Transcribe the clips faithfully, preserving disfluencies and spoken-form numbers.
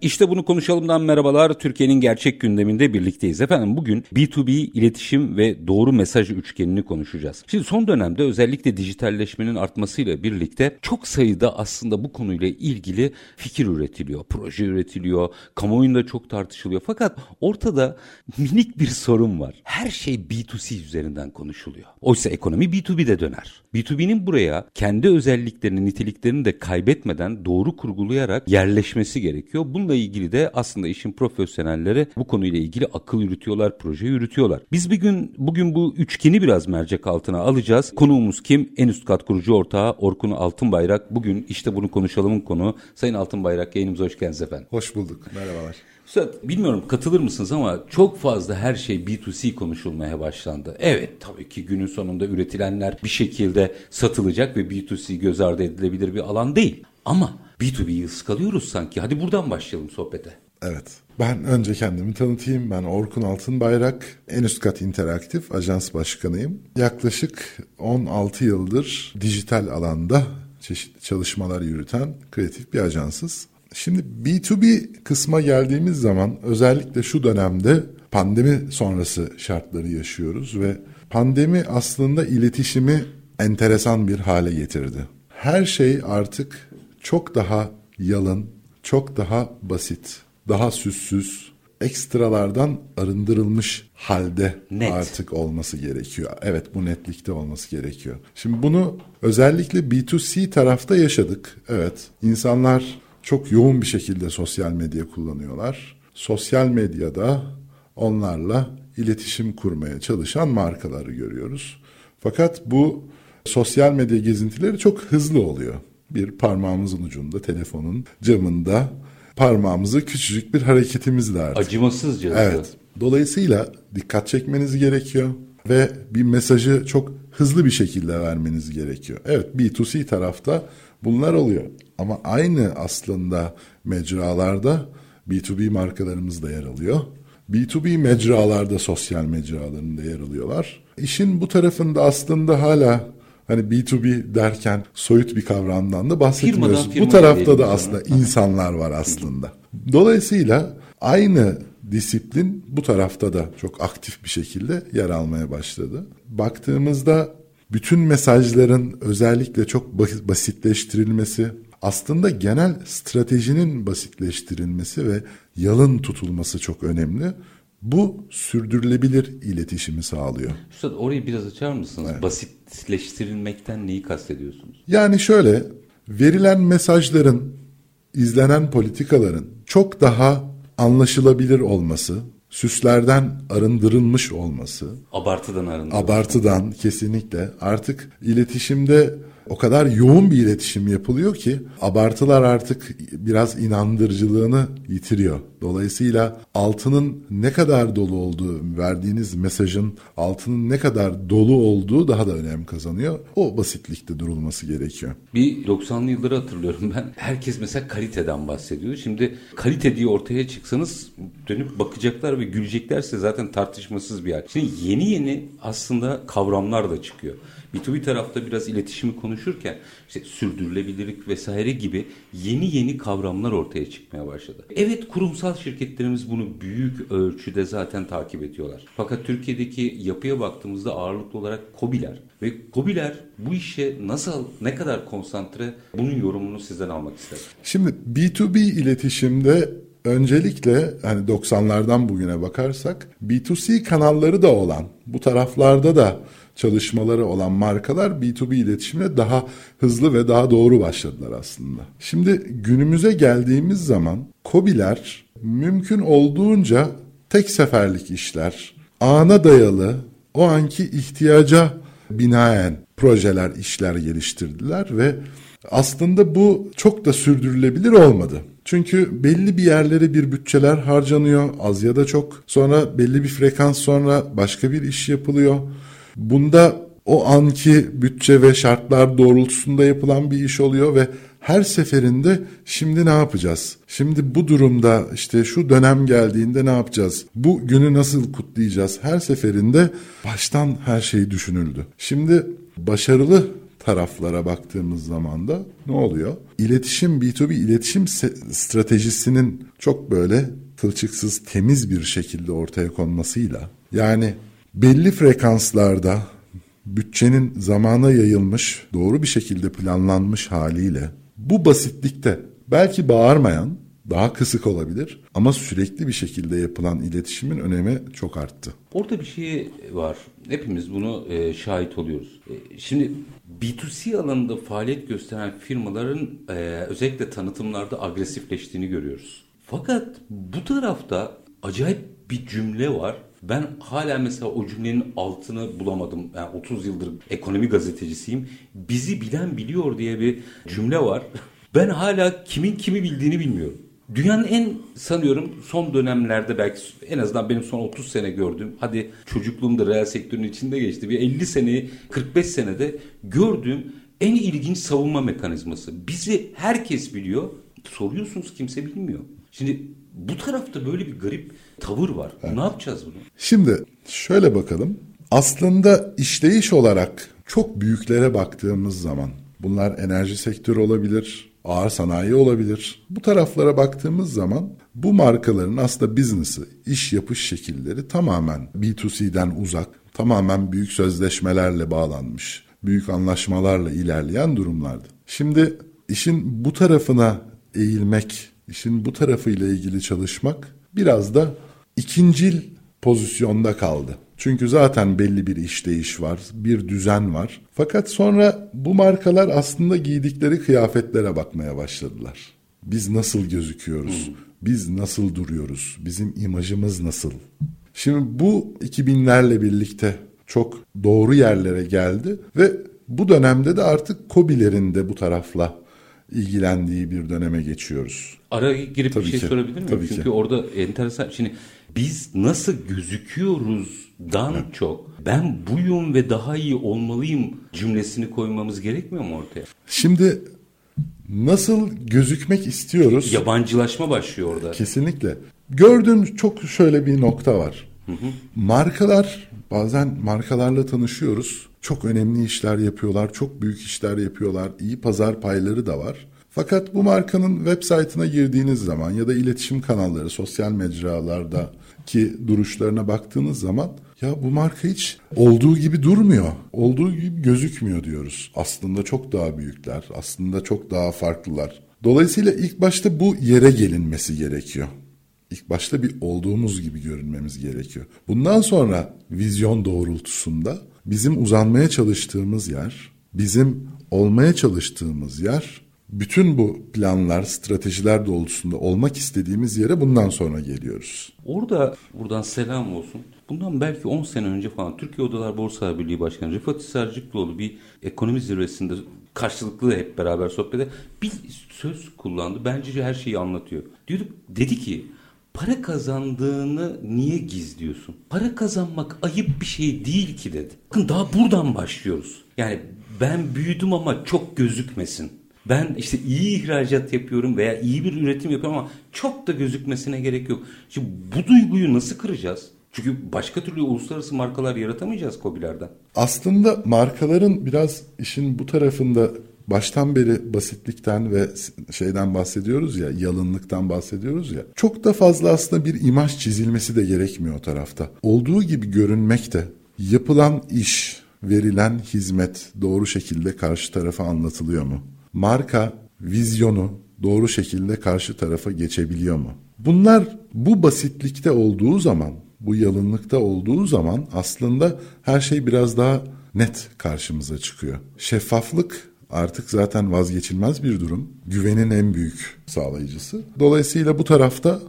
İşte Bunu Konuşalım'dan merhabalar. Türkiye'nin gerçek gündeminde birlikteyiz. Efendim bugün bi tu bi iletişim ve doğru mesaj üçgenini konuşacağız. Şimdi son dönemde özellikle dijitalleşmenin artmasıyla birlikte çok sayıda aslında bu konuyla ilgili fikir üretiliyor, proje üretiliyor, kamuoyunda çok tartışılıyor. Fakat ortada minik bir sorun var. Her şey bi tu si üzerinden konuşuluyor. Oysa ekonomi bi tu bi'de döner. bi tu bi'nin buraya kendi özelliklerini, niteliklerini de kaybetmeden doğru kurgulayarak yerleşmesi gerekiyor. Bununla ilgili de aslında işin profesyonelleri bu konuyla ilgili akıl yürütüyorlar, proje yürütüyorlar. Biz bir gün bugün bu üçgeni biraz mercek altına alacağız. Konuğumuz kim? En Üst Kat kurucu ortağı Orkun Altınbayrak. Bugün işte bunu konuşalımın konuğu. Sayın Altınbayrak, yayınımıza hoş geldiniz efendim. Hoş bulduk. Merhabalar. Bilmiyorum katılır mısınız ama çok fazla her şey bi tu si konuşulmaya başlandı. Evet, tabii ki günün sonunda üretilenler bir şekilde satılacak ve bi tu si göz ardı edilebilir bir alan değil. Ama bi tu bi'yi ıskalıyoruz sanki. Hadi buradan başlayalım sohbete. Evet. Ben önce kendimi tanıtayım. Ben Orkun Altınbayrak, En Üst Kat İnteraktif Ajans Başkanıyım. Yaklaşık on altı yıldır dijital alanda çeşitli çalışmalar yürüten kreatif bir ajansız. Şimdi bi tu bi kısma geldiğimiz zaman özellikle şu dönemde pandemi sonrası şartları yaşıyoruz ve pandemi aslında iletişimi enteresan bir hale getirdi. Her şey artık çok daha yalın, çok daha basit, daha süssüz, ekstralardan arındırılmış halde net artık olması gerekiyor. Evet, bu netlikte olması gerekiyor. Şimdi bunu özellikle bi tu si tarafta yaşadık. Evet, insanlar çok yoğun bir şekilde sosyal medya kullanıyorlar. Sosyal medyada onlarla iletişim kurmaya çalışan markaları görüyoruz. Fakat bu sosyal medya gezintileri çok hızlı oluyor. Bir parmağımızın ucunda, telefonun camında parmağımızı küçücük bir hareketimizle artık. Acımasızca. Evet. Dolayısıyla dikkat çekmeniz gerekiyor ve bir mesajı çok hızlı bir şekilde vermeniz gerekiyor. Evet, bi tu si tarafta bunlar oluyor ama aynı aslında mecralarda bi tu bi markalarımız da yer alıyor. bi tu bi mecralarda, sosyal mecralarında yer alıyorlar. İşin bu tarafında aslında hala hani bi tu bi derken soyut bir kavramdan da bahsetmiyoruz. Firmadan, firmadan bu tarafta da aslında sonra insanlar var aslında. Dolayısıyla aynı disiplin bu tarafta da çok aktif bir şekilde yer almaya başladı. Baktığımızda bütün mesajların özellikle çok basitleştirilmesi, aslında genel stratejinin basitleştirilmesi ve yalın tutulması çok önemli. Bu sürdürülebilir iletişimi sağlıyor. Üstad, orayı biraz açar mısınız? Evet. Basitleştirilmekten neyi kastediyorsunuz? Yani şöyle, verilen mesajların, izlenen politikaların çok daha anlaşılabilir olması, süslerden arındırılmış olması. Abartıdan arındırılmış. Abartıdan, kesinlikle. Artık iletişimde o kadar yoğun bir iletişim yapılıyor ki abartılar artık biraz inandırıcılığını yitiriyor. Dolayısıyla altının ne kadar dolu olduğu, verdiğiniz mesajın altının ne kadar dolu olduğu daha da önem kazanıyor. O basitlikte durulması gerekiyor. Bir doksanlı yılları hatırlıyorum ben. Herkes mesela kaliteden bahsediyor. Şimdi kalite diye ortaya çıksanız dönüp bakacaklar ve güleceklerse zaten tartışmasız bir yer. Şimdi yeni yeni aslında kavramlar da çıkıyor. bi tu bi tarafta biraz iletişimi konuşurken işte sürdürülebilirlik vesaire gibi yeni yeni kavramlar ortaya çıkmaya başladı. Evet, kurumsal şirketlerimiz bunu büyük ölçüde zaten takip ediyorlar. Fakat Türkiye'deki yapıya baktığımızda ağırlıklı olarak KOBİ'ler ve KOBİ'ler bu işe nasıl, ne kadar konsantre, bunun yorumunu sizden almak isterim. Şimdi bi tu bi iletişimde öncelikle hani doksanlardan bugüne bakarsak bi tu si kanalları da olan, bu taraflarda da çalışmaları olan markalar bi tu bi iletişimine daha hızlı ve daha doğru başladılar aslında. Şimdi günümüze geldiğimiz zaman KOBİ'ler mümkün olduğunca tek seferlik işler, ana dayalı, o anki ihtiyaca binaen projeler, işler geliştirdiler ve aslında bu çok da sürdürülebilir olmadı. Çünkü belli bir yerlere bir bütçeler harcanıyor, az ya da çok. Sonra belli bir frekans sonra başka bir iş yapılıyor. Bunda o anki bütçe ve şartlar doğrultusunda yapılan bir iş oluyor ve her seferinde şimdi ne yapacağız? Şimdi bu durumda işte şu dönem geldiğinde ne yapacağız? Bu günü nasıl kutlayacağız? Her seferinde baştan her şey düşünüldü. Şimdi başarılı taraflara baktığımız zaman da ne oluyor? İletişim, B iki B iletişim stratejisinin çok böyle kılçıksız, temiz bir şekilde ortaya konmasıyla, yani belli frekanslarda bütçenin zamana yayılmış, doğru bir şekilde planlanmış haliyle, bu basitlikte belki bağırmayan, daha kısık olabilir ama sürekli bir şekilde yapılan iletişimin önemi çok arttı. Orada bir şey var. Hepimiz bunu e, şahit oluyoruz. E, şimdi B iki C alanında faaliyet gösteren firmaların e, özellikle tanıtımlarda agresifleştiğini görüyoruz. Fakat bu tarafta acayip bir cümle var. Ben hala mesela o cümlenin altını bulamadım. Yani otuz yıldır ekonomi gazetecisiyim. Bizi bilen biliyor diye bir cümle var. Ben hala kimin kimi bildiğini bilmiyorum. Dünyanın en, sanıyorum son dönemlerde, belki en azından benim son otuz sene gördüğüm, hadi çocukluğumda reel sektörün içinde geçti, bir elli seneyi, kırk beş senede gördüğüm en ilginç savunma mekanizması. Bizi herkes biliyor, soruyorsunuz kimse bilmiyor. Şimdi bu tarafta böyle bir garip tavır var. Evet. Ne yapacağız bunu? Şimdi şöyle bakalım. Aslında işleyiş olarak çok büyüklere baktığımız zaman, bunlar enerji sektörü olabilir, ağır sanayi olabilir. Bu taraflara baktığımız zaman bu markaların aslında business'ı, iş yapış şekilleri tamamen B iki C'den uzak, tamamen büyük sözleşmelerle bağlanmış, büyük anlaşmalarla ilerleyen durumlardı. Şimdi işin bu tarafına eğilmek, işin bu tarafıyla ilgili çalışmak biraz da ikincil pozisyonda kaldı. Çünkü zaten belli bir işleyiş var, bir düzen var. Fakat sonra bu markalar aslında giydikleri kıyafetlere bakmaya başladılar. Biz nasıl gözüküyoruz? Biz nasıl duruyoruz? Bizim imajımız nasıl? Şimdi bu iki binlerle birlikte çok doğru yerlere geldi ve bu dönemde de artık KOBİ'lerin de bu tarafla ilgilendiği bir döneme geçiyoruz. Araya girip tabii bir şey ki sorabilir miyim? Tabii Çünkü ki. Orada enteresan. Şimdi biz nasıl gözükyoruzdan evet. çok ben buyum ve daha iyi olmalıyım cümlesini koymamız gerekmiyor mu ortaya? Şimdi nasıl gözükmek istiyoruz? Yabancılaşma başlıyor orada. Kesinlikle. Gördüğüm çok şöyle bir nokta var. Hı hı. Markalar, bazen markalarla tanışıyoruz. Çok önemli işler yapıyorlar, çok büyük işler yapıyorlar, iyi pazar payları da var. Fakat bu markanın web sitesine girdiğiniz zaman ya da iletişim kanalları, sosyal mecralardaki duruşlarına baktığınız zaman, ya bu marka hiç olduğu gibi durmuyor, olduğu gibi gözükmüyor diyoruz. Aslında çok daha büyükler, aslında çok daha farklılar. Dolayısıyla ilk başta bu yere gelinmesi gerekiyor. İlk başta bir olduğumuz gibi görünmemiz gerekiyor. Bundan sonra vizyon doğrultusunda bizim uzanmaya çalıştığımız yer, bizim olmaya çalıştığımız yer, bütün bu planlar, stratejiler doğrultusunda olmak istediğimiz yere bundan sonra geliyoruz. Orada, buradan selam olsun. Bundan belki on sene önce falan Türkiye Odalar Borsa Birliği Başkanı Rıfat İsharcıklıoğlu bir ekonomi zirvesinde karşılıklı hep beraber sohbete bir söz kullandı. Bence her şeyi anlatıyor. Diyorduk, dedi ki, para kazandığını niye gizliyorsun? Para kazanmak ayıp bir şey değil ki, dedi. Bakın daha buradan başlıyoruz. Yani ben büyüdüm ama çok gözükmesin. Ben işte iyi ihracat yapıyorum veya iyi bir üretim yapıyorum ama çok da gözükmesine gerek yok. Şimdi bu duyguyu nasıl kıracağız? Çünkü başka türlü uluslararası markalar yaratamayacağız KOBİ'lerden. Aslında markaların biraz işin bu tarafında, baştan beri basitlikten ve şeyden bahsediyoruz ya, yalınlıktan bahsediyoruz ya. Çok da fazla aslında bir imaj çizilmesi de gerekmiyor o tarafta. Olduğu gibi görünmek de, yapılan iş, verilen hizmet doğru şekilde karşı tarafa anlatılıyor mu? Marka vizyonu doğru şekilde karşı tarafa geçebiliyor mu? Bunlar bu basitlikte olduğu zaman, bu yalınlıkta olduğu zaman aslında her şey biraz daha net karşımıza çıkıyor. Şeffaflık artık zaten vazgeçilmez bir durum. Güvenin en büyük sağlayıcısı. Dolayısıyla bu tarafta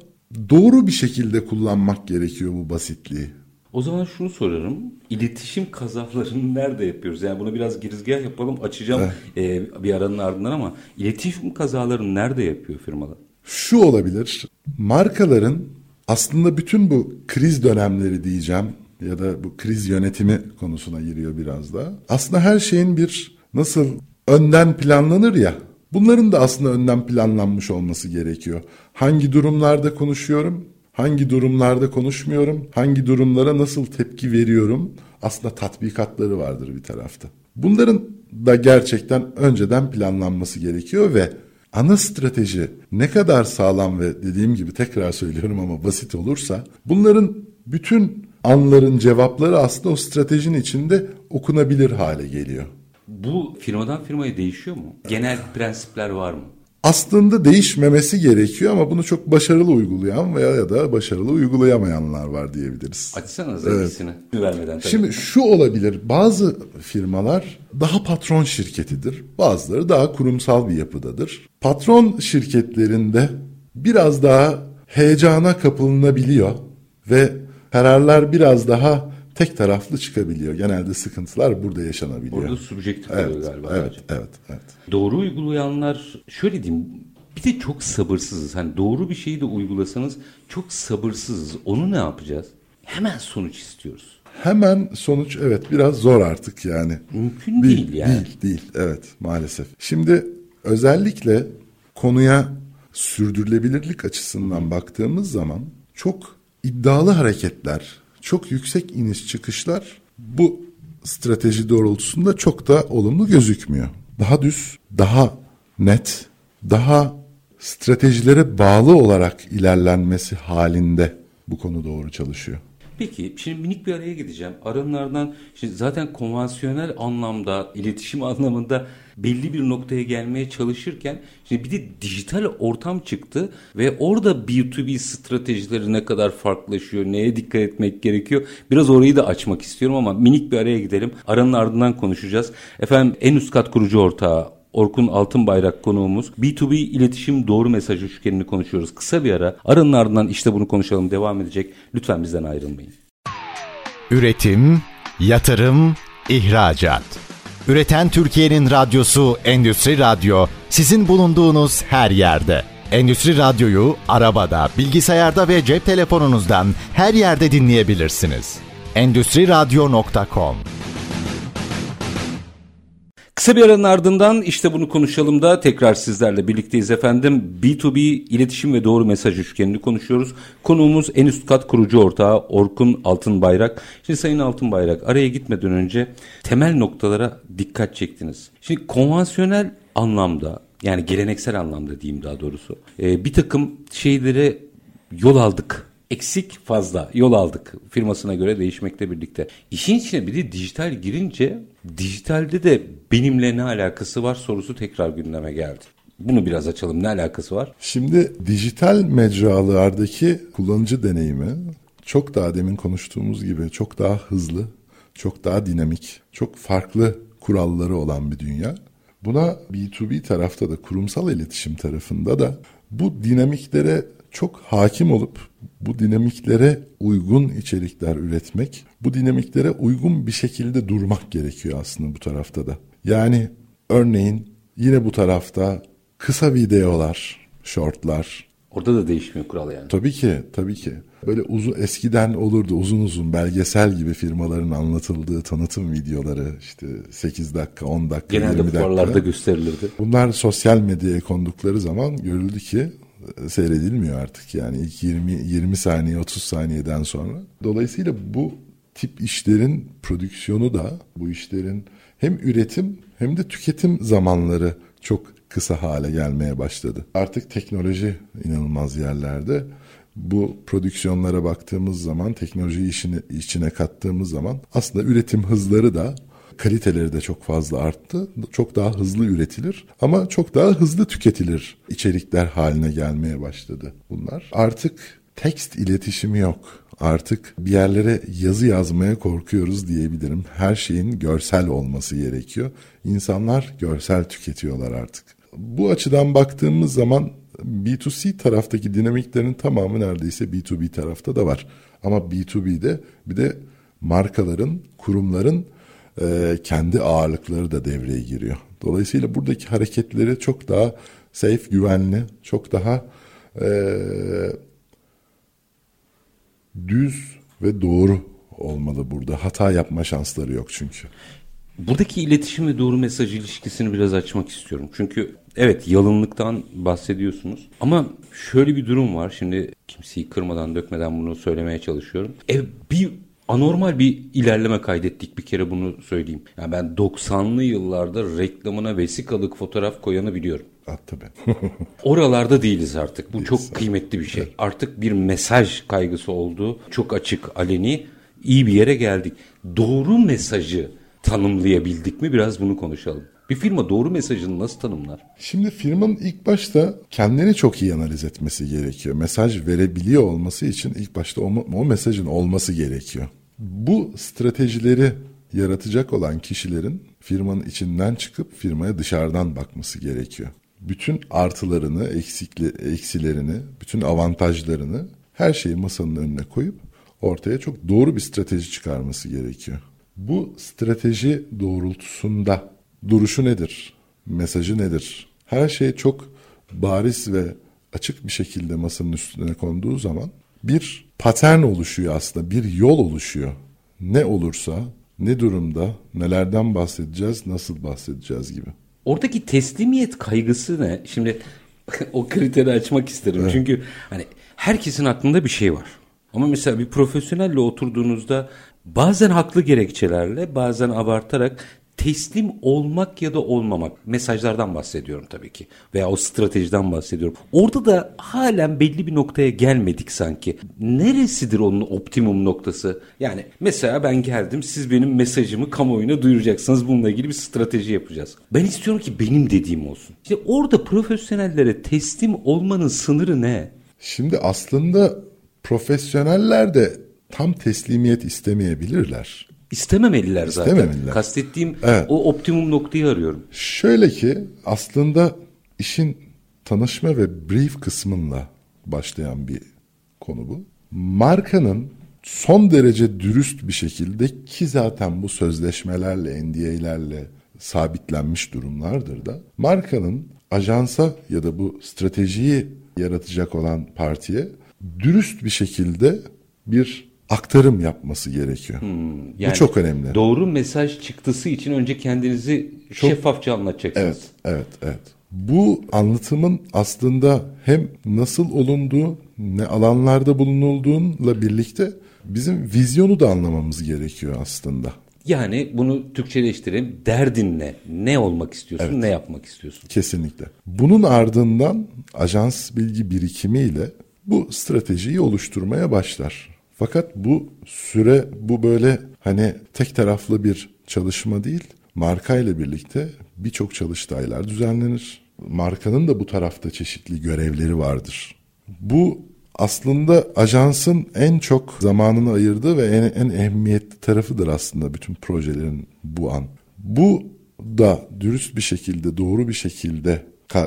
doğru bir şekilde kullanmak gerekiyor bu basitliği. O zaman şunu sorarım. İletişim kazaflarını nerede yapıyoruz? Yani buna biraz girizgah yapalım. Açacağım evet. e, bir aranın ardından ama iletişim kazalarını nerede yapıyor firmalar? şu olabilir. Markaların aslında bütün bu kriz dönemleri diyeceğim ya da bu kriz yönetimi konusuna giriyor biraz da. Aslında her şeyin bir nasıl önden planlanır ya. Bunların da aslında önden planlanmış olması gerekiyor. Hangi durumlarda konuşuyorum, hangi durumlarda konuşmuyorum, hangi durumlara nasıl tepki veriyorum? Aslında tatbikatları vardır bir tarafta. Bunların da gerçekten önceden planlanması gerekiyor ve ana strateji ne kadar sağlam ve dediğim gibi tekrar söylüyorum ama basit olursa bunların bütün anların cevapları aslında o stratejinin içinde okunabilir hale geliyor. Bu firmadan firmaya değişiyor mu? Genel prensipler var mı? Aslında değişmemesi gerekiyor ama bunu çok başarılı uygulayan veya ya da başarılı uygulayamayanlar var diyebiliriz. Açsana zevkisini evet. Vermeden. Tabii. Şimdi şu olabilir, bazı firmalar daha patron şirketidir, bazıları daha kurumsal bir yapıdadır. Patron şirketlerinde biraz daha heyecana kapılınabiliyor ve kararlar biraz daha tek taraflı çıkabiliyor. Genelde sıkıntılar burada yaşanabiliyor. Burada subjektif oluyor evet, galiba. Evet, evet, evet. Doğru uygulayanlar şöyle diyeyim, bir de çok sabırsızız. Hani doğru bir şeyi de uygulasanız çok sabırsızız. Onu ne yapacağız? Hemen sonuç istiyoruz. Hemen sonuç evet biraz zor artık yani. Mümkün değil, değil yani. Değil, değil. Evet maalesef. Şimdi özellikle konuya sürdürülebilirlik açısından baktığımız zaman çok iddialı hareketler, çok yüksek iniş çıkışlar bu strateji doğrultusunda çok da olumlu gözükmüyor. Daha düz, daha net, daha stratejilere bağlı olarak ilerlenmesi halinde bu konu doğru çalışıyor. Peki şimdi minik bir araya gideceğim. Aranlardan şimdi zaten konvansiyonel anlamda, iletişim anlamında belli bir noktaya gelmeye çalışırken şimdi bir de dijital ortam çıktı ve orada B iki B stratejileri ne kadar farklılaşıyor, neye dikkat etmek gerekiyor? Biraz orayı da açmak istiyorum ama minik bir araya gidelim. Aranın ardından konuşacağız. Efendim en üst kat kurucu ortağı Orkun Altınbayrak konuğumuz. B iki B iletişim doğru mesaj üçgenini konuşuyoruz. Kısa bir ara. Aranın ardından işte bunu konuşalım devam edecek. Lütfen bizden ayrılmayın. Üretim, yatırım, ihracat. Üreten Türkiye'nin radyosu Endüstri Radyo. Sizin bulunduğunuz her yerde. Endüstri Radyo'yu arabada, bilgisayarda ve cep telefonunuzdan her yerde dinleyebilirsiniz. endüstri radyo nokta com Kısa bir aranın ardından işte bunu konuşalım da tekrar sizlerle birlikteyiz efendim. B iki B iletişim ve doğru mesaj üçgenini konuşuyoruz. Konuğumuz en üst kat kurucu ortağı Orkun Altınbayrak. Şimdi Sayın Altınbayrak araya gitmeden önce temel noktalara dikkat çektiniz. Şimdi konvansiyonel anlamda yani geleneksel anlamda diyeyim daha doğrusu bir takım şeylere yol aldık. Eksik fazla yol aldık firmasına göre değişmekle birlikte. İşin içine bir de dijital girince dijitalde de benimle ne alakası var sorusu tekrar gündeme geldi. Bunu biraz açalım, ne alakası var? Şimdi dijital mecralardaki kullanıcı deneyimi çok daha demin konuştuğumuz gibi çok daha hızlı, çok daha dinamik, çok farklı kuralları olan bir dünya. Buna B iki B tarafta da kurumsal iletişim tarafında da bu dinamiklere çok hakim olup bu dinamiklere uygun içerikler üretmek, bu dinamiklere uygun bir şekilde durmak gerekiyor aslında bu tarafta da. Yani örneğin yine bu tarafta kısa videolar, shortlar. Orada da değişmiyor kural yani. Tabii ki, tabii ki. Böyle uzun eskiden olurdu uzun uzun belgesel gibi firmaların anlatıldığı tanıtım videoları işte sekiz dakika, on dakika, genelde yirmi dakika. Genelde fuarlarda gösterilirdi. Bunlar sosyal medyaya kondukları zaman görüldü ki seyredilmiyor artık yani ilk yirmi yirmi saniye otuz saniyeden sonra. Dolayısıyla bu tip işlerin prodüksiyonu da bu işlerin hem üretim hem de tüketim zamanları çok kısa hale gelmeye başladı. Artık teknoloji inanılmaz yerlerde. Bu prodüksiyonlara baktığımız zaman, teknolojiyi işine, içine kattığımız zaman aslında üretim hızları da kaliteleri de çok fazla arttı. Çok daha hızlı üretilir ama çok daha hızlı tüketilir içerikler haline gelmeye başladı bunlar. Artık tekst iletişimi yok. Artık bir yerlere yazı yazmaya korkuyoruz diyebilirim. Her şeyin görsel olması gerekiyor. İnsanlar görsel tüketiyorlar artık. Bu açıdan baktığımız zaman B iki C taraftaki dinamiklerin tamamı neredeyse B iki B tarafta da var. Ama B iki B'de bir de markaların, kurumların kendi ağırlıkları da devreye giriyor. Dolayısıyla buradaki hareketleri çok daha safe, güvenli, çok daha e, düz ve doğru olmalı burada. Hata yapma şansları yok çünkü. Buradaki iletişim ve doğru mesaj ilişkisini biraz açmak istiyorum. Çünkü evet, yalınlıktan bahsediyorsunuz ama şöyle bir durum var. Şimdi kimseyi kırmadan dökmeden bunu söylemeye çalışıyorum. E, bir anormal bir ilerleme kaydettik, bir kere bunu söyleyeyim. Yani ben doksanlı yıllarda reklamına vesikalık fotoğraf koyanı biliyorum. Ah, tabii. Oralarda değiliz artık. Bu çok kıymetli bir şey. Evet. Artık bir mesaj kaygısı oldu. Çok açık, aleni. İyi bir yere geldik. Doğru mesajı tanımlayabildik mi? Biraz bunu konuşalım. Bir firma doğru mesajını nasıl tanımlar? Şimdi firmanın ilk başta kendini çok iyi analiz etmesi gerekiyor. Mesaj verebiliyor olması için ilk başta o, o mesajın olması gerekiyor. Bu stratejileri yaratacak olan kişilerin firmanın içinden çıkıp firmaya dışarıdan bakması gerekiyor. Bütün artılarını, eksikli, eksilerini, bütün avantajlarını, her şeyi masanın önüne koyup ortaya çok doğru bir strateji çıkarması gerekiyor. Bu strateji doğrultusunda duruşu nedir? Mesajı nedir? Her şey çok bariz ve açık bir şekilde masanın üstüne konduğu zaman bir patern oluşuyor aslında, bir yol oluşuyor. Ne olursa, ne durumda, nelerden bahsedeceğiz, nasıl bahsedeceğiz gibi. Oradaki teslimiyet kaygısı ne? Şimdi o kriteri açmak isterim. Evet. Çünkü hani herkesin aklında bir şey var. Ama mesela bir profesyonelle oturduğunuzda bazen haklı gerekçelerle, bazen abartarak teslim olmak ya da olmamak, mesajlardan bahsediyorum tabii ki veya o stratejiden bahsediyorum. Orada da halen belli bir noktaya gelmedik sanki. Neresidir onun optimum noktası? Yani mesela ben geldim, siz benim mesajımı kamuoyuna duyuracaksınız, bununla ilgili bir strateji yapacağız. Ben istiyorum ki benim dediğim olsun. İşte orada profesyonellere teslim olmanın sınırı ne? Şimdi aslında profesyoneller de tam teslimiyet istemeyebilirler. İstememeliler zaten. İstememeliler. Kastettiğim evet. O optimum noktayı arıyorum. Şöyle ki aslında işin tanışma ve brief kısmınla başlayan bir konu bu. Markanın son derece dürüst bir şekilde, ki zaten bu sözleşmelerle, N D A'lerle sabitlenmiş durumlardır da, markanın ajansa ya da bu stratejiyi yaratacak olan partiye dürüst bir şekilde bir aktarım yapması gerekiyor. Hmm, yani bu çok önemli. Doğru mesaj çıktısı için önce kendinizi çok şeffafça anlatacaksınız. Evet, evet, evet. Bu anlatımın aslında hem nasıl olunduğu, ne alanlarda bulunulduğunla birlikte bizim vizyonu da anlamamız gerekiyor aslında. Yani bunu Türkçeleştireyim. Derdin ne? Ne olmak istiyorsun? Evet. Ne yapmak istiyorsun? Kesinlikle. Bunun ardından ajans bilgi birikimiyle bu stratejiyi oluşturmaya başlar. Fakat bu süre, bu böyle hani tek taraflı bir çalışma değil. Markayla birlikte birçok çalıştaylar düzenlenir. Markanın da bu tarafta çeşitli görevleri vardır. Bu aslında ajansın en çok zamanını ayırdığı ve en, en ehemmiyetli tarafıdır aslında bütün projelerin bu an. Bu da dürüst bir şekilde, doğru bir şekilde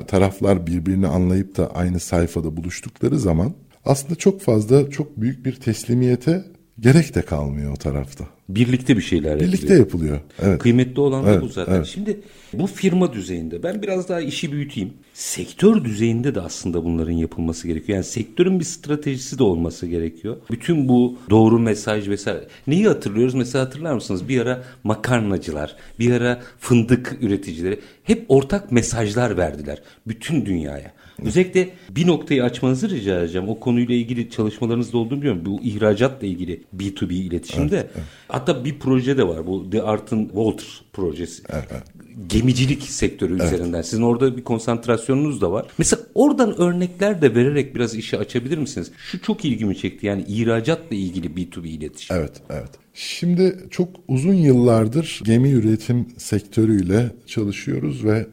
taraflar birbirini anlayıp da aynı sayfada buluştukları zaman aslında çok fazla, çok büyük bir teslimiyete gerek de kalmıyor o tarafta. Birlikte bir şeyler yapılıyor. Birlikte yapılıyor. Evet. Kıymetli olan da evet, bu zaten. Evet. Şimdi bu firma düzeyinde, ben biraz daha işi büyüteyim. Sektör düzeyinde de aslında bunların yapılması gerekiyor. Yani sektörün bir stratejisi de olması gerekiyor. Bütün bu doğru mesaj vesaire. Neyi hatırlıyoruz? Mesela hatırlar mısınız? Bir ara makarnacılar, bir ara fındık üreticileri hep ortak mesajlar verdiler bütün dünyaya. Özellikle bir noktayı açmanızı rica edeceğim. O konuyla ilgili çalışmalarınızda olduğunu biliyorum. Bu ihracatla ilgili B iki B iletişimde. Evet, evet. Hatta bir proje de var. Bu The Art on Water projesi. Evet, evet. Gemicilik sektörü evet. üzerinden. Sizin orada bir konsantrasyonunuz da var. Mesela oradan örnekler de vererek biraz işi açabilir misiniz? Şu çok ilgimi çekti. Yani ihracatla ilgili B iki B iletişim. Evet, evet. Şimdi çok uzun yıllardır gemi üretim sektörüyle çalışıyoruz ve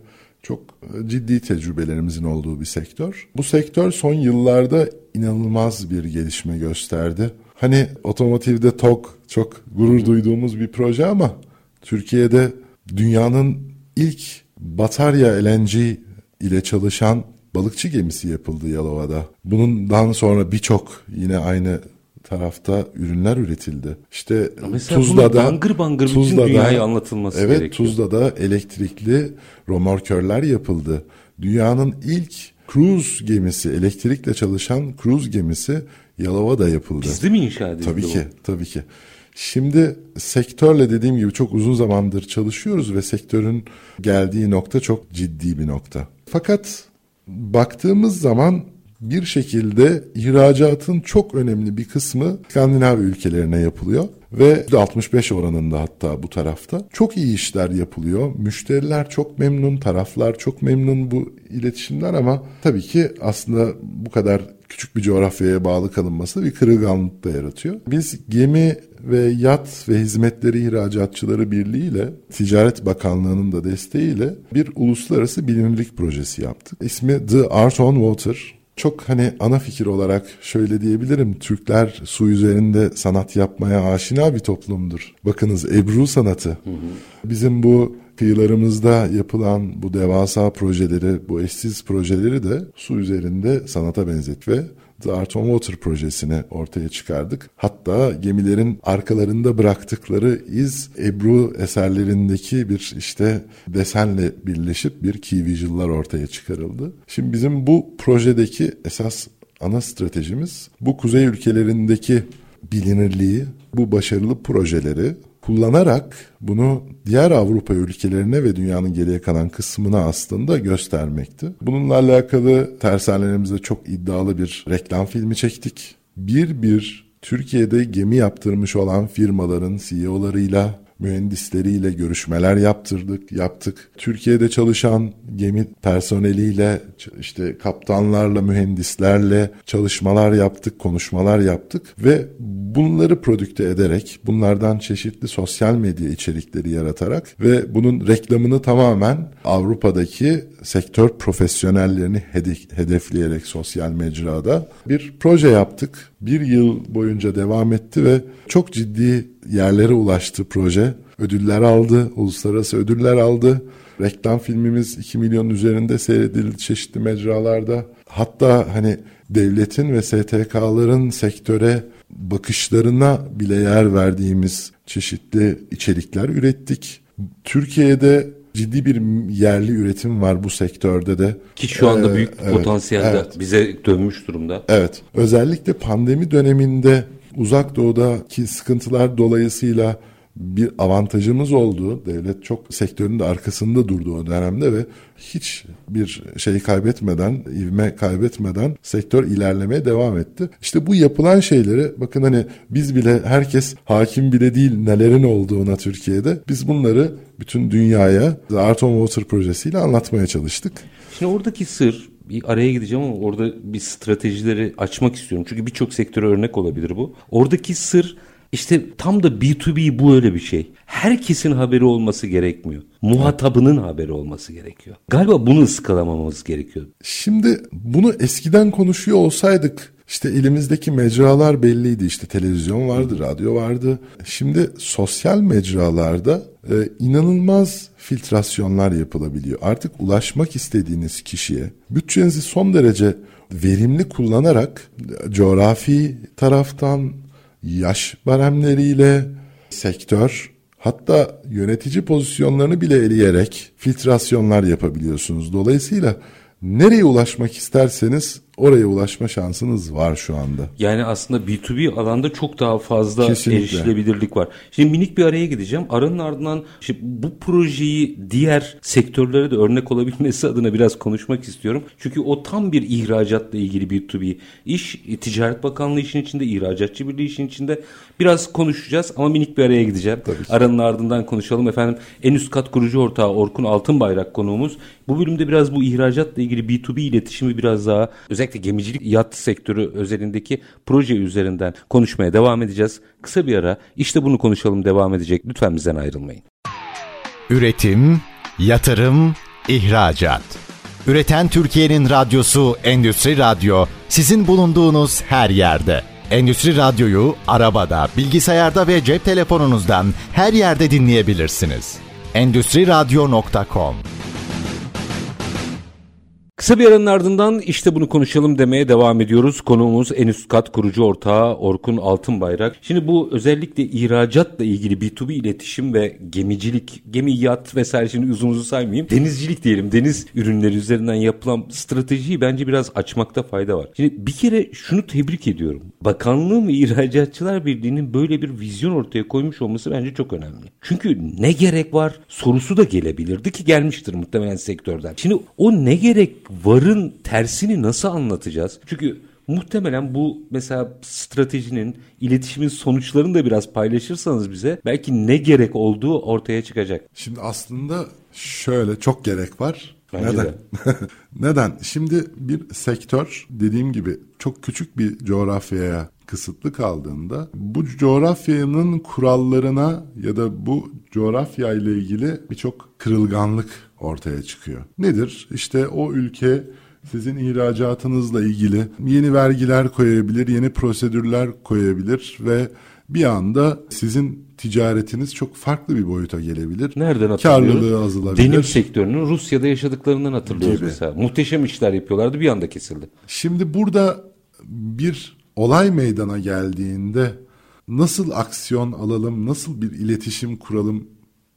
çok ciddi tecrübelerimizin olduğu bir sektör. Bu sektör son yıllarda inanılmaz bir gelişme gösterdi. Hani otomotivde TOGG çok gurur duyduğumuz bir proje ama Türkiye'de dünyanın ilk batarya L N G ile çalışan balıkçı gemisi yapıldı Yalova'da. Bundan sonra birçok yine aynı tarafta ürünler üretildi. İşte mesela Tuzla'da bangır bangır bütün dünyaya anlatılması evet, gerekiyor. Evet, Tuzla'da elektrikli romorkörler yapıldı. Dünyanın ilk Cruise gemisi, elektrikle çalışan cruise gemisi Yalova'da yapıldı. Bizde mi inşa edildi? Tabii ki, tabii ki. Şimdi sektörle dediğim gibi çok uzun zamandır çalışıyoruz ve sektörün geldiği nokta çok ciddi bir nokta. Fakat baktığımız zaman bir şekilde ihracatın çok önemli bir kısmı İskandinav ülkelerine yapılıyor ve yüzde altmış beş oranında hatta bu tarafta çok iyi işler yapılıyor. Müşteriler çok memnun, taraflar çok memnun bu iletişimden ama tabii ki aslında bu kadar küçük bir coğrafyaya bağlı kalınması bir kırılganlık da yaratıyor. Biz Gemi ve Yat ve Hizmetleri İhracatçıları Birliği ile Ticaret Bakanlığı'nın da desteğiyle bir uluslararası bilinirlik projesi yaptık. İsmi The Art on Water. Çok hani ana fikir olarak şöyle diyebilirim. Türkler su üzerinde sanat yapmaya aşina bir toplumdur. Bakınız Ebru sanatı. Hı hı. Bizim bu kıyılarımızda yapılan bu devasa projeleri, bu eşsiz projeleri de su üzerinde sanata benzettik ve The Art on Water projesini ortaya çıkardık. Hatta gemilerin arkalarında bıraktıkları iz Ebru eserlerindeki bir işte desenle birleşip bir key visual'lar ortaya çıkarıldı. Şimdi bizim bu projedeki esas ana stratejimiz bu kuzey ülkelerindeki bilinirliği, bu başarılı projeleri kullanarak bunu diğer Avrupa ülkelerine ve dünyanın geriye kalan kısmına aslında göstermekti. Bununla alakalı tersanelerimizde çok iddialı bir reklam filmi çektik. Bir bir Türkiye'de gemi yaptırmış olan firmaların C E O'larıyla, mühendisleriyle görüşmeler yaptırdık, yaptık. Türkiye'de çalışan gemi personeliyle, işte kaptanlarla, mühendislerle çalışmalar yaptık, konuşmalar yaptık ve bunları prodükte ederek, bunlardan çeşitli sosyal medya içerikleri yaratarak ve bunun reklamını tamamen Avrupa'daki sektör profesyonellerini hedefleyerek sosyal mecrada bir proje yaptık. Bir yıl boyunca devam etti ve çok ciddi yerlere ulaştı proje. Ödüller aldı, uluslararası ödüller aldı. Reklam filmimiz iki milyonun üzerinde seyredildi çeşitli mecralarda. Hatta hani devletin ve S T K'ların sektöre bakışlarına bile yer verdiğimiz çeşitli içerikler ürettik. Türkiye'de ciddi bir yerli üretim var bu sektörde de. Ki şu anda büyük ee, potansiyelde evet, bize dönmüş durumda. Evet. Özellikle pandemi döneminde Uzak Doğu'daki sıkıntılar dolayısıyla bir avantajımız oldu. Devlet çok sektörün de arkasında durdu o dönemde ve hiç bir şey kaybetmeden, ivme kaybetmeden sektör ilerlemeye devam etti. İşte bu yapılan şeyleri bakın hani biz bile, herkes hakim bile değil nelerin olduğuna Türkiye'de. Biz bunları bütün dünyaya The Art on Water projesiyle anlatmaya çalıştık. Şimdi oradaki sır, bir araya gideceğim ama orada bir stratejileri açmak istiyorum. Çünkü birçok sektöre örnek olabilir bu. Oradaki sır İşte tam da B iki B bu öyle bir şey. Herkesin haberi olması gerekmiyor. Muhatabının haberi olması gerekiyor. Galiba bunu ıskalamamamız gerekiyor. Şimdi bunu eskiden konuşuyor olsaydık işte elimizdeki mecralar belliydi. İşte televizyon vardı, radyo vardı. Şimdi sosyal mecralarda e, inanılmaz filtrasyonlar yapılabiliyor. Artık ulaşmak istediğiniz kişiye bütçenizi son derece verimli kullanarak coğrafi taraftan, yaş baremleriyle, sektör, hatta yönetici pozisyonlarını bile eleyerek filtrasyonlar yapabiliyorsunuz. Dolayısıyla nereye ulaşmak isterseniz oraya ulaşma şansınız var şu anda. Yani aslında B iki B alanda çok daha fazla kesinlikle erişilebilirlik var. Şimdi minik bir araya gideceğim. Aranın ardından işte bu projeyi diğer sektörlere de örnek olabilmesi adına biraz konuşmak istiyorum. Çünkü o tam bir ihracatla ilgili B iki B iş. Ticaret Bakanlığı işin içinde, İhracatçı Birliği işin içinde. Biraz konuşacağız ama minik bir araya gideceğim. Aranın ardından konuşalım efendim. En Üst Kat kurucu ortağı Orkun Altınbayrak konuğumuz. Bu bölümde biraz bu ihracatla ilgili B iki B iletişimi biraz daha özellikle gemicilik yat sektörü özelindeki proje üzerinden konuşmaya devam edeceğiz. Kısa bir ara, işte bunu konuşalım devam edecek. Lütfen bizden ayrılmayın. Üretim, yatırım, ihracat. Üreten Türkiye'nin radyosu Endüstri Radyo. Sizin bulunduğunuz her yerde. Endüstri Radyo'yu arabada, bilgisayarda ve cep telefonunuzdan her yerde dinleyebilirsiniz. endüstri radyo nokta com Kısa bir aranın ardından işte bunu konuşalım demeye devam ediyoruz. Konuğumuz En Üst Kat kurucu ortağı Orkun Altınbayrak. Şimdi bu özellikle ihracatla ilgili B iki B iletişim ve gemicilik, gemi, yat vesaire, şimdi uzun uzun saymayayım. Denizcilik diyelim, deniz ürünleri üzerinden yapılan stratejiyi bence biraz açmakta fayda var. Şimdi bir kere şunu tebrik ediyorum. Bakanlığın ve İhracatçılar Birliği'nin böyle bir vizyon ortaya koymuş olması bence çok önemli. Çünkü ne gerek var sorusu da gelebilirdi ki gelmiştir muhtemelen sektörden. Şimdi o ne gerek varın tersini nasıl anlatacağız? Çünkü muhtemelen bu mesela stratejinin, iletişimin sonuçlarını da biraz paylaşırsanız bize belki ne gerek olduğu ortaya çıkacak. Şimdi aslında şöyle, çok gerek var. Bence neden? Neden? Şimdi bir sektör dediğim gibi çok küçük bir coğrafyaya kısıtlı kaldığında bu coğrafyanın kurallarına ya da bu coğrafya ile ilgili birçok kırılganlık ortaya çıkıyor. Nedir? İşte o ülke sizin ihracatınızla ilgili yeni vergiler koyabilir, yeni prosedürler koyabilir ve bir anda sizin ticaretiniz çok farklı bir boyuta gelebilir. Nereden hatırlıyoruz? Karlılığı azalabilir. Denim sektörünün Rusya'da yaşadıklarından hatırlıyoruz gibi. Mesela. Muhteşem işler yapıyorlardı, bir anda kesildi. Şimdi burada bir olay meydana geldiğinde nasıl aksiyon alalım, nasıl bir iletişim kuralım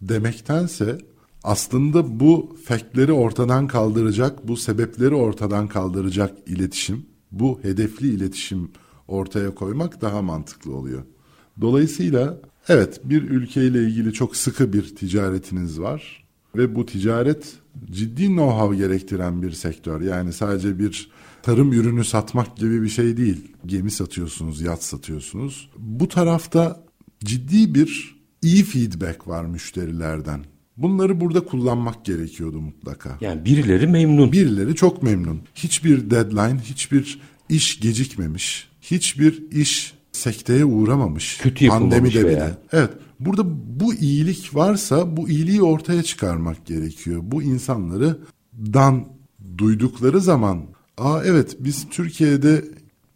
demektense aslında bu faktleri ortadan kaldıracak, bu sebepleri ortadan kaldıracak iletişim, bu hedefli iletişim ortaya koymak daha mantıklı oluyor. Dolayısıyla evet, bir ülkeyle ilgili çok sıkı bir ticaretiniz var ve bu ticaret ciddi know-how gerektiren bir sektör. Yani sadece bir tarım ürünü satmak gibi bir şey değil. Gemi satıyorsunuz, yat satıyorsunuz. Bu tarafta ciddi bir iyi feedback var müşterilerden. Bunları burada kullanmak gerekiyordu mutlaka. Yani birileri memnun. Birileri çok memnun. Hiçbir deadline, hiçbir iş gecikmemiş. Hiçbir iş sekteye uğramamış. Kötü yapılmamış veya. Bile. Evet. Burada bu iyilik varsa bu iyiliği ortaya çıkarmak gerekiyor. Bu insanları dan duydukları zaman, aa evet biz Türkiye'de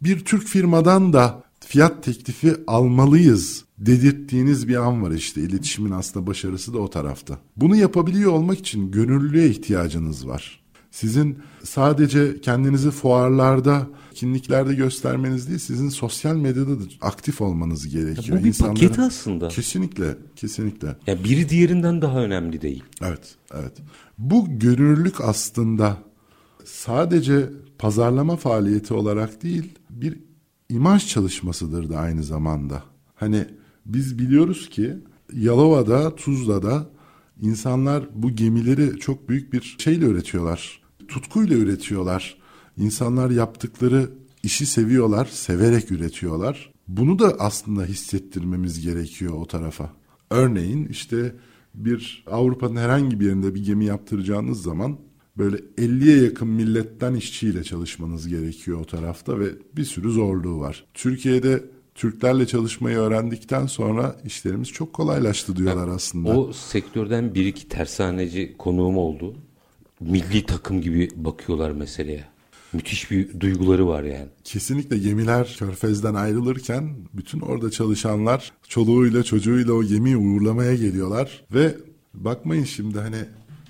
bir Türk firmadan da fiyat teklifi almalıyız dedirttiğiniz bir an var işte. İletişimin aslında başarısı da o tarafta. Bunu yapabiliyor olmak için gönüllülüğe ihtiyacınız var. Sizin sadece kendinizi fuarlarda, etkinliklerde göstermeniz değil, sizin sosyal medyada da aktif olmanız gerekiyor. Ya bu bir İnsanların... paket aslında. Kesinlikle, kesinlikle. Ya biri diğerinden daha önemli değil. Evet, evet. Bu gönüllülük aslında sadece pazarlama faaliyeti olarak değil, bir imaj çalışmasıdır da aynı zamanda. Hani biz biliyoruz ki Yalova'da, Tuzla'da insanlar bu gemileri çok büyük bir şeyle üretiyorlar. Tutkuyla üretiyorlar. İnsanlar yaptıkları işi seviyorlar, severek üretiyorlar. Bunu da aslında hissettirmemiz gerekiyor o tarafa. Örneğin işte bir Avrupa'nın herhangi bir yerinde bir gemi yaptıracağınız zaman böyle elliye yakın milletten işçiyle çalışmanız gerekiyor o tarafta ve bir sürü zorluğu var. Türkiye'de Türklerle çalışmayı öğrendikten sonra işlerimiz çok kolaylaştı diyorlar yani, aslında. O sektörden bir iki tersaneci konuğum oldu. Milli takım gibi bakıyorlar meseleye. Müthiş bir duyguları var yani. Kesinlikle gemiler körfezden ayrılırken bütün orada çalışanlar çoluğuyla çocuğuyla o gemiyi uğurlamaya geliyorlar. Ve bakmayın şimdi hani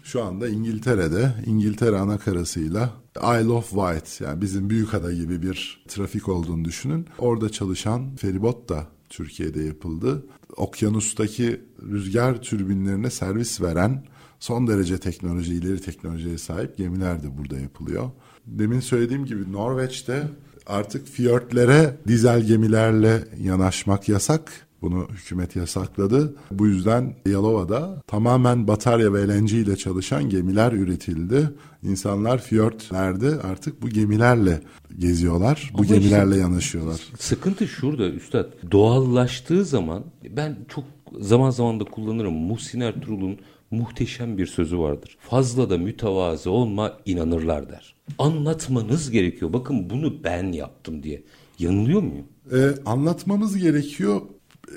şu anda İngiltere'de, İngiltere anakarasıyla Isle of Wight, yani bizim Büyükada gibi bir trafik olduğunu düşünün. Orada çalışan feribot da Türkiye'de yapıldı. Okyanustaki rüzgar türbinlerine servis veren son derece teknoloji, ileri teknolojiye sahip gemiler de burada yapılıyor. Demin söylediğim gibi Norveç'te artık fiyortlere dizel gemilerle yanaşmak yasak. Bunu hükümet yasakladı. Bu yüzden Yalova'da tamamen batarya ve L N G ile çalışan gemiler üretildi. İnsanlar fiyortlerde artık bu gemilerle geziyorlar. Bu Ama gemilerle işte, yanaşıyorlar. Sıkıntı şurada üstad. Doğallaştığı zaman, ben çok zaman zaman da kullanırım. Muhsin Ertuğrul'un muhteşem bir sözü vardır. Fazla da mütevazı olma, inanırlar der. Anlatmanız gerekiyor. Bakın bunu ben yaptım diye. Yanılıyor muyum? Ee, anlatmamız gerekiyor.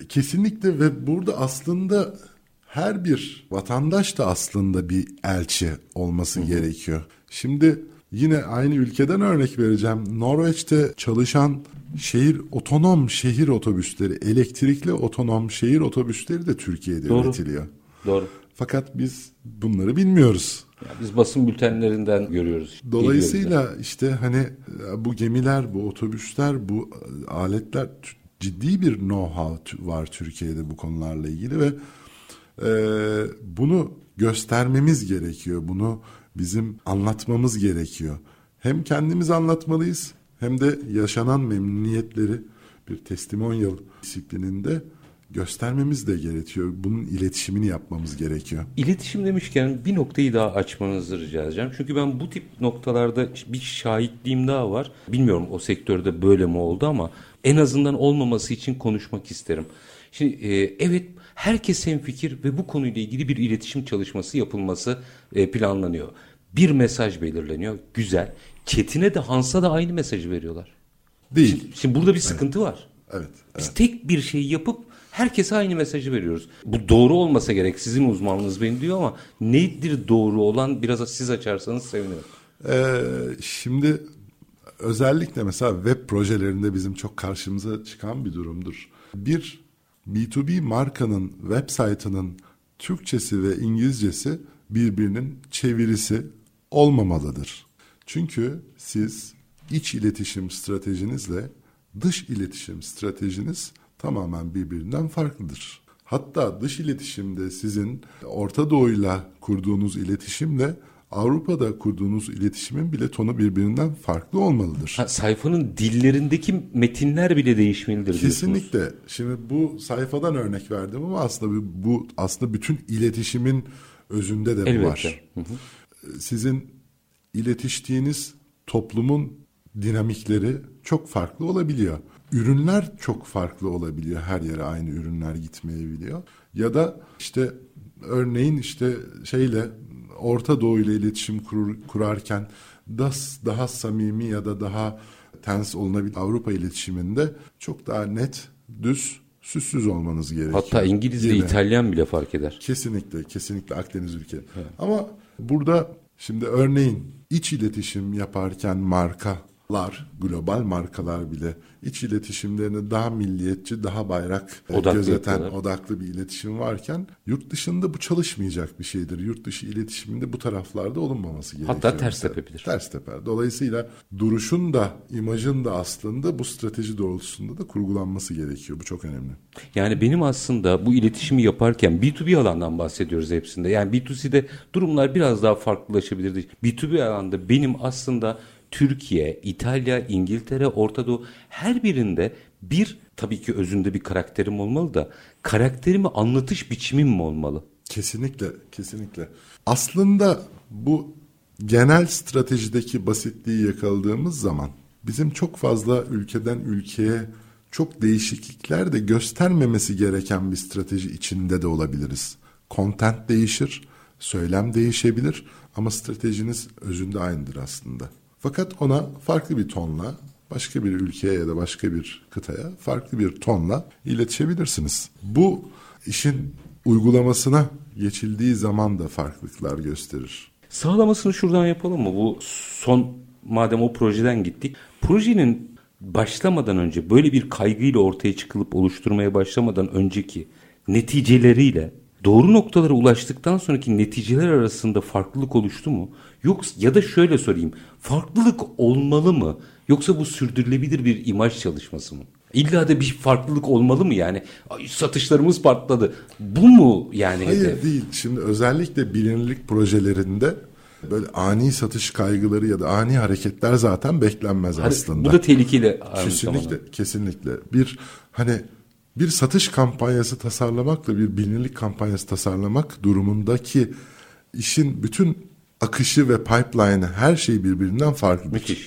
Kesinlikle ve burada aslında her bir vatandaş da aslında bir elçi olması gerekiyor. Şimdi yine aynı ülkeden örnek vereceğim. Norveç'te çalışan şehir otonom şehir otobüsleri, elektrikli otonom şehir otobüsleri de Türkiye'de Doğru. üretiliyor. Doğru. Fakat biz bunları bilmiyoruz. Ya biz basın bültenlerinden görüyoruz. Dolayısıyla yani. işte hani bu gemiler, bu otobüsler, bu aletler, ciddi bir know-how var Türkiye'de bu konularla ilgili ve e, bunu göstermemiz gerekiyor. Bunu bizim anlatmamız gerekiyor. Hem kendimiz anlatmalıyız hem de yaşanan memnuniyetleri bir testimonyal disiplininde göstermemiz de gerekiyor. Bunun iletişimini yapmamız gerekiyor. İletişim demişken bir noktayı daha açmanızı rica edeceğim. Çünkü ben bu tip noktalarda bir şahitliğim daha var. Bilmiyorum o sektörde böyle mi oldu ama en azından olmaması için konuşmak isterim. Şimdi e, evet herkes hemfikir ve bu konuyla ilgili bir iletişim çalışması yapılması e, planlanıyor. Bir mesaj belirleniyor. Güzel. Çetin'e de Hans'a da aynı mesajı veriyorlar. Değil. Şimdi, şimdi burada bir sıkıntı evet. var. Evet. Biz evet. tek bir şey yapıp herkese aynı mesajı veriyoruz. Bu doğru olmasa gerek. Sizin uzmanınız beni diyor ama nedir doğru olan? Biraz siz açarsanız sevinirim. Ee, şimdi özellikle mesela web projelerinde bizim çok karşımıza çıkan bir durumdur. Bir bi tu bi markanın web sitesinin Türkçesi ve İngilizcesi birbirinin çevirisi olmamalıdır. Çünkü siz iç iletişim stratejinizle dış iletişim stratejiniz tamamen birbirinden farklıdır. Hatta dış iletişimde sizin Orta Doğu'yla kurduğunuz iletişimle Avrupa'da kurduğunuz iletişimin bile tonu birbirinden farklı olmalıdır. Ha, sayfanın dillerindeki metinler bile değişmelidir. Kesinlikle. Diyorsunuz. Şimdi bu sayfadan örnek verdim ama aslında bu aslında bütün iletişimin özünde de bu Elbette. var. Hı hı. Sizin iletiştiğiniz toplumun dinamikleri çok farklı olabiliyor. Ürünler çok farklı olabiliyor. Her yere aynı ürünler gitmeyebiliyor. Ya da işte örneğin işte şeyle Orta Doğu ile iletişim kurur, kurarken daha, daha samimi ya da daha tens olunabilir. Avrupa iletişiminde çok daha net, düz, süssüz olmanız gerekiyor. Hatta İngiliz ile İtalyan bile fark eder. Kesinlikle, kesinlikle Akdeniz ülke. Evet. Ama burada şimdi örneğin iç iletişim yaparken markalar, global markalar bile iç iletişimlerini daha milliyetçi, daha bayrak odaklı gözeten, yapıyorlar. odaklı bir iletişim varken yurt dışında bu çalışmayacak bir şeydir. Yurt dışı iletişiminde bu taraflarda olunmaması gerekiyor. Hatta ters tepebilir. Ters teper. Dolayısıyla duruşun da, imajın da aslında bu strateji doğrultusunda da kurgulanması gerekiyor. Bu çok önemli. Yani benim aslında bu iletişimi yaparken bi tu bi alandan bahsediyoruz hepsinde. Yani bi tu si'de durumlar biraz daha farklılaşabilirdi. bi tu bi alanda benim aslında Türkiye, İtalya, İngiltere, Orta Doğu her birinde bir tabii ki özünde bir karakterim olmalı da karakterimi anlatış biçimim mi olmalı? Kesinlikle, kesinlikle. Aslında bu genel stratejideki basitliği yakaladığımız zaman bizim çok fazla ülkeden ülkeye çok değişiklikler de göstermemesi gereken bir strateji içinde de olabiliriz. Content değişir, söylem değişebilir ama stratejiniz özünde aynıdır aslında. Fakat ona farklı bir tonla, başka bir ülkeye ya da başka bir kıtaya farklı bir tonla iletişebilirsiniz. Bu işin uygulamasına geçildiği zaman da farklılıklar gösterir. Sağlamasını şuradan yapalım mı? Bu son, madem o projeden gittik. Projenin başlamadan önce, böyle bir kaygıyla ortaya çıkılıp oluşturmaya başlamadan önceki neticeleriyle, doğru noktalara ulaştıktan sonraki neticeler arasında farklılık oluştu mu? Yoksa ya da şöyle sorayım. Farklılık olmalı mı? Yoksa bu sürdürülebilir bir imaj çalışması mı? İlla da bir farklılık olmalı mı yani? Satışlarımız patladı. Bu mu yani? Hayır hedef? Değil. Şimdi özellikle bilinirlik projelerinde böyle ani satış kaygıları ya da ani hareketler zaten beklenmez aslında. Bu da tehlikeli. Kesinlikle, kesinlikle. Bir hani... Bir satış kampanyası tasarlamakla bir bilinirlik kampanyası tasarlamak durumundaki işin bütün akışı ve pipeline'ı her şey birbirinden farklı. Müthiş.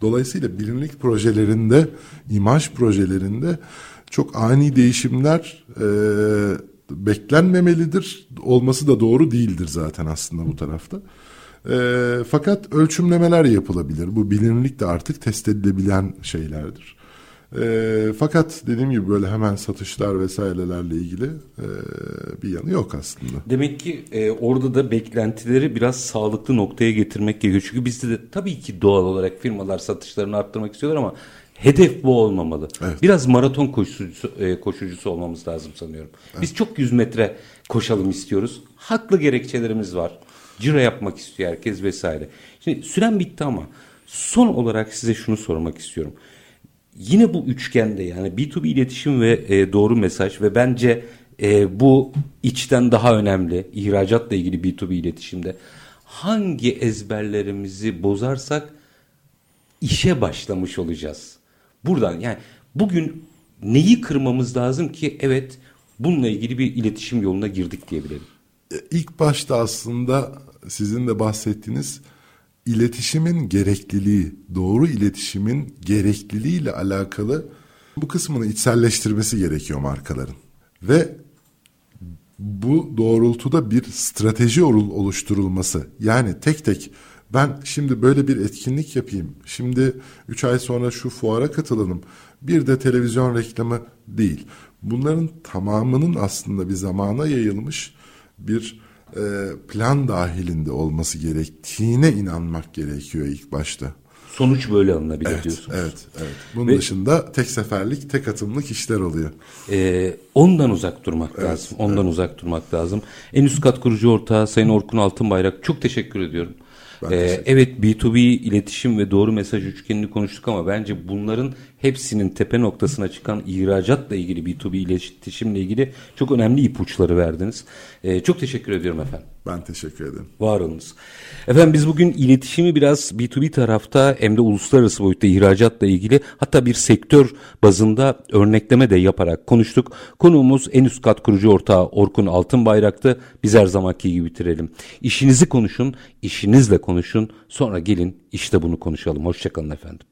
Dolayısıyla bilinirlik projelerinde, imaj projelerinde çok ani değişimler e, beklenmemelidir. Olması da doğru değildir zaten aslında bu tarafta. E, fakat ölçümlemeler yapılabilir. Bu bilinirlik de artık test edilebilen şeylerdir. E, fakat dediğim gibi böyle hemen satışlar vesairelerle ilgili e, bir yanı yok aslında. Demek ki e, orada da beklentileri biraz sağlıklı noktaya getirmek gerekiyor. Çünkü bizde de tabii ki doğal olarak firmalar satışlarını arttırmak istiyorlar ama hedef bu olmamalı. Evet. Biraz maraton koşucusu, e, koşucusu olmamız lazım sanıyorum. Evet. Biz çok yüz metre koşalım istiyoruz. Haklı gerekçelerimiz var. ciro yapmak istiyor herkes vesaire. Şimdi süren bitti ama son olarak size şunu sormak istiyorum. Yine bu üçgende, yani B iki B iletişim ve e, doğru mesaj ve bence e, bu içten daha önemli ihracatla ilgili B iki B iletişimde hangi ezberlerimizi bozarsak işe başlamış olacağız. Buradan yani bugün neyi kırmamız lazım ki evet bununla ilgili bir iletişim yoluna girdik diyebilirim. İlk başta aslında sizin de bahsettiğiniz iletişimin gerekliliği, doğru iletişimin gerekliliğiyle alakalı bu kısmını içselleştirmesi gerekiyor markaların. Ve bu doğrultuda bir strateji oluşturulması, yani tek tek ben şimdi böyle bir etkinlik yapayım, şimdi üç ay sonra şu fuara katılalım, bir de televizyon reklamı değil. Bunların tamamının aslında bir zamana yayılmış bir e, plan dahilinde olması gerektiğine inanmak gerekiyor ilk başta. Sonuç böyle alınabilir evet, diyorsunuz. Evet, evet. Bunun Ve, dışında tek seferlik, tek atımlık işler oluyor. E, ondan uzak durmak evet, lazım. Ondan evet. uzak durmak lazım. En üst kat kurucu ortağı Sayın Orkun Altınbayrak, çok teşekkür ediyorum. Ee, evet, B iki B iletişim ve doğru mesaj üçgenini konuştuk ama bence bunların hepsinin tepe noktasına çıkan ihracatla ilgili, B iki B iletişimle ilgili çok önemli ipuçları verdiniz. Ee, çok teşekkür ediyorum efendim. Ben teşekkür ederim. Var olunuz. Efendim biz bugün iletişimi biraz B iki B tarafta hem de uluslararası boyutta ihracatla ilgili, hatta bir sektör bazında örnekleme de yaparak konuştuk. Konuğumuz En Üst Kat kurucu ortağı Orkun Altınbayrak'tı. Biz her zamanki gibi bitirelim. İşinizi konuşun, işinizle konuşun. Sonra gelin işte bunu konuşalım. Hoşçakalın efendim.